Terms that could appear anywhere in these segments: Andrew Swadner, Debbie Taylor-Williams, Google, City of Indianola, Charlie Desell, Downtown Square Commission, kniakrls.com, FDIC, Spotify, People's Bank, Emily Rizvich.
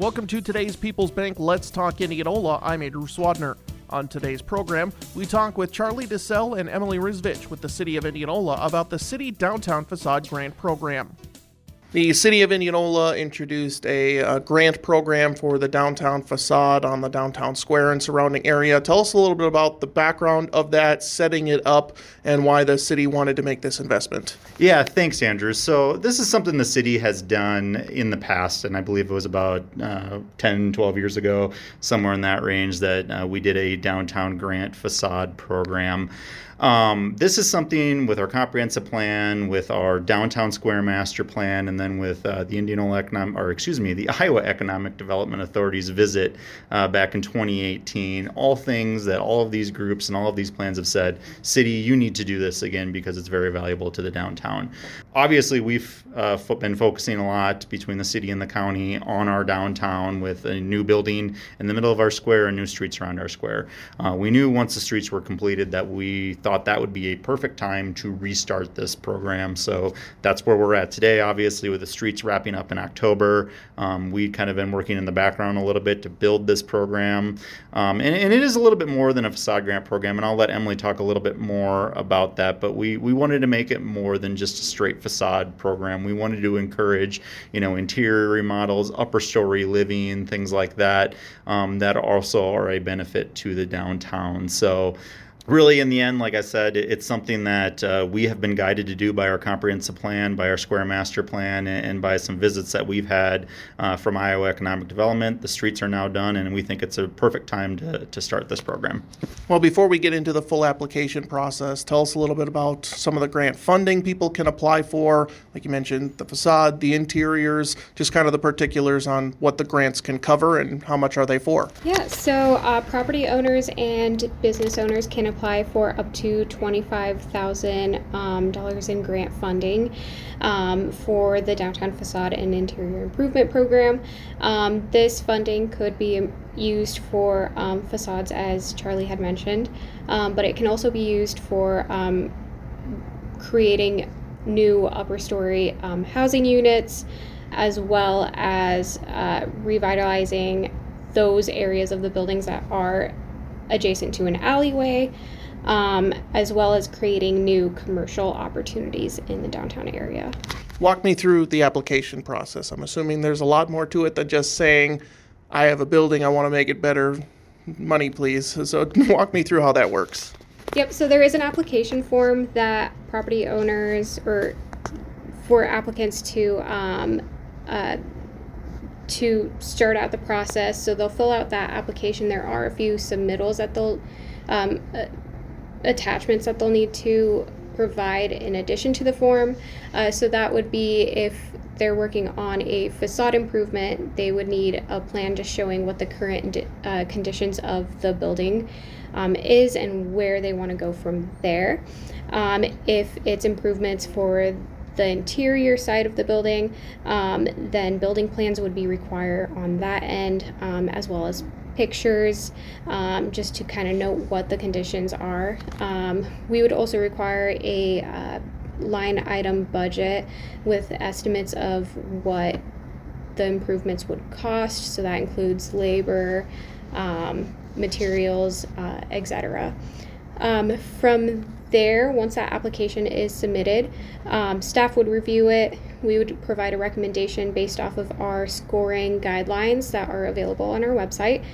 Welcome to today's People's Bank Let's Talk Indianola. I'm Andrew Swadner. On today's program, we talk with Charlie Desell and Emily Rizvich with the City of Indianola about the City Downtown Facade Grant Program. The City of Indianola introduced a grant program for the downtown facade on the downtown square and surrounding area. Tell us a little bit about the background of that, setting it up, and why the city wanted to make this investment. Yeah, thanks, Andrew. So this is something the city has done in the past, and I believe it was about 10, 12 years ago, somewhere in that range, that we did a downtown grant facade program. This is something with our comprehensive plan, with our downtown square master plan, and then with the Iowa Economic Development Authority's visit back in 2018. All things that all of these groups and all of these plans have said, city, you need to do this again because it's very valuable to the downtown. Obviously, we've been focusing a lot between the city and the county on our downtown with a new building in the middle of our square and new streets around our square. We knew once the streets were completed that we thought that would be a perfect time to restart this program. So that's where we're at today. Obviously, with the streets wrapping up in October, we've kind of been working in the background a little bit to build this program. And it is a little bit more than a facade grant program, and I'll let Emily talk a little bit more about that. But we wanted to make it more than just a straight facade program. We wanted to encourage, interior remodels, upper story living, things like that, that also are a benefit to the downtown. So really, in the end, like I said, it's something that we have been guided to do by our comprehensive plan, by our square master plan, and by some visits that we've had from Iowa Economic Development. The streets are now done, and we think it's a perfect time to start this program. Well, before we get into the full application process, tell us a little bit about some of the grant funding people can apply for. Like you mentioned, the facade, the interiors, just kind of the particulars on what the grants can cover and how much are they for. Yeah, so property owners and business owners can apply for up to $25,000 in grant funding for the Downtown Facade and Interior Improvement Program. This funding could be used for facades, as Charlie had mentioned, but it can also be used for creating new upper story housing units, as well as revitalizing those areas of the buildings that are adjacent to an alleyway, as well as creating new commercial opportunities in the downtown area. Walk me through the application process. I'm assuming there's a lot more to it than just saying, I have a building, I want to make it better, money please. So walk me through how that works. Yep, so there is an application form that property owners or for applicants to start out the process. So they'll fill out that application. There are a few submittals that they'll, attachments that they'll need to provide in addition to the form. So that would be if they're working on a facade improvement, they would need a plan just showing what the current conditions of the building is and where they want to go from there. If it's improvements for the interior side of the building, then building plans would be required on that end, as well as pictures, just to kind of note what the conditions are. We would also require a line item budget with estimates of what the improvements would cost, so that includes labor, materials, etc. From there, once that application is submitted, staff would review it. We would provide a recommendation based off of our scoring guidelines that are available on our website,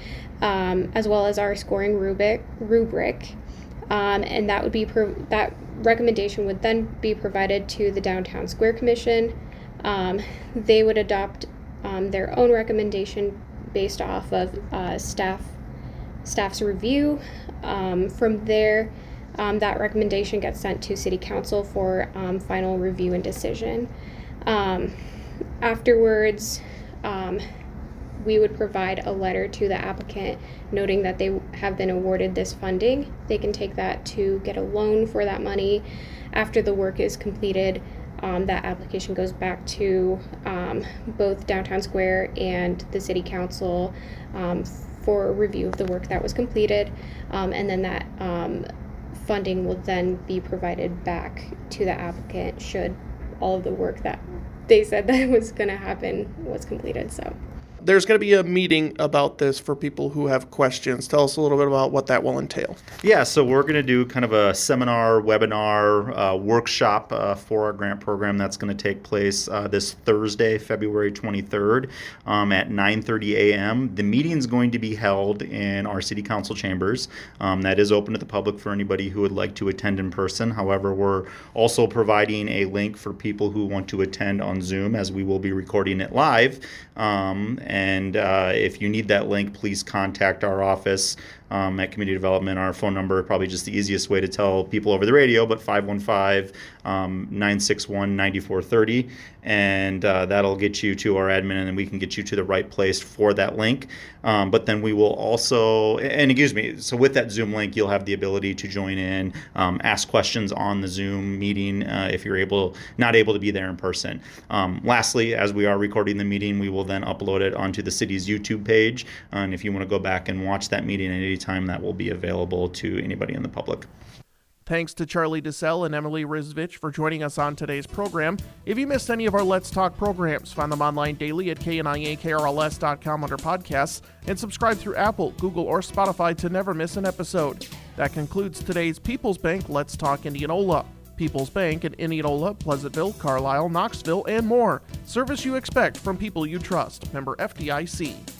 as well as our scoring rubric. And that would be that recommendation would then be provided to the Downtown Square Commission. They would adopt their own recommendation based off of staff's review. From there, that recommendation gets sent to City Council for final review and decision. Afterwards, we would provide a letter to the applicant noting that they have been awarded this funding. They can take that to get a loan for that money. After the work is completed, that application goes back to both Downtown Square and the City Council for a review of the work that was completed, and then that funding will then be provided back to the applicant should all of the work that they said that was going to happen was completed. So there's going to be a meeting about this for people who have questions. Tell us a little bit about what that will entail. Yeah, so we're going to do kind of a seminar, webinar, workshop for our grant program. That's going to take place this Thursday, February 23rd at 9:30 a.m. The meeting's going to be held in our City Council chambers. That is open to the public for anybody who would like to attend in person. However, we're also providing a link for people who want to attend on Zoom, as we will be recording it live. And if you need that link, please contact our office at Community Development. Our phone number, probably just the easiest way to tell people over the radio, but 515-961-9430. And that'll get you to our admin, and then we can get you to the right place for that link. But then we will also, so with that Zoom link, you'll have the ability to join in, ask questions on the Zoom meeting if you're not able to be there in person. Lastly, as we are recording the meeting, we will then upload it onto the city's YouTube page. And if you want to go back and watch that meeting at any time, that will be available to anybody in the public. Thanks to Charlie Desell and Emily Rizvich for joining us on today's program. If you missed any of our Let's Talk programs, find them online daily at kniakrls.com under podcasts, and subscribe through Apple, Google, or Spotify to never miss an episode. That concludes today's People's Bank Let's Talk Indianola. People's Bank in Indianola, Pleasantville, Carlisle, Knoxville, and more. Service you expect from people you trust. Member FDIC.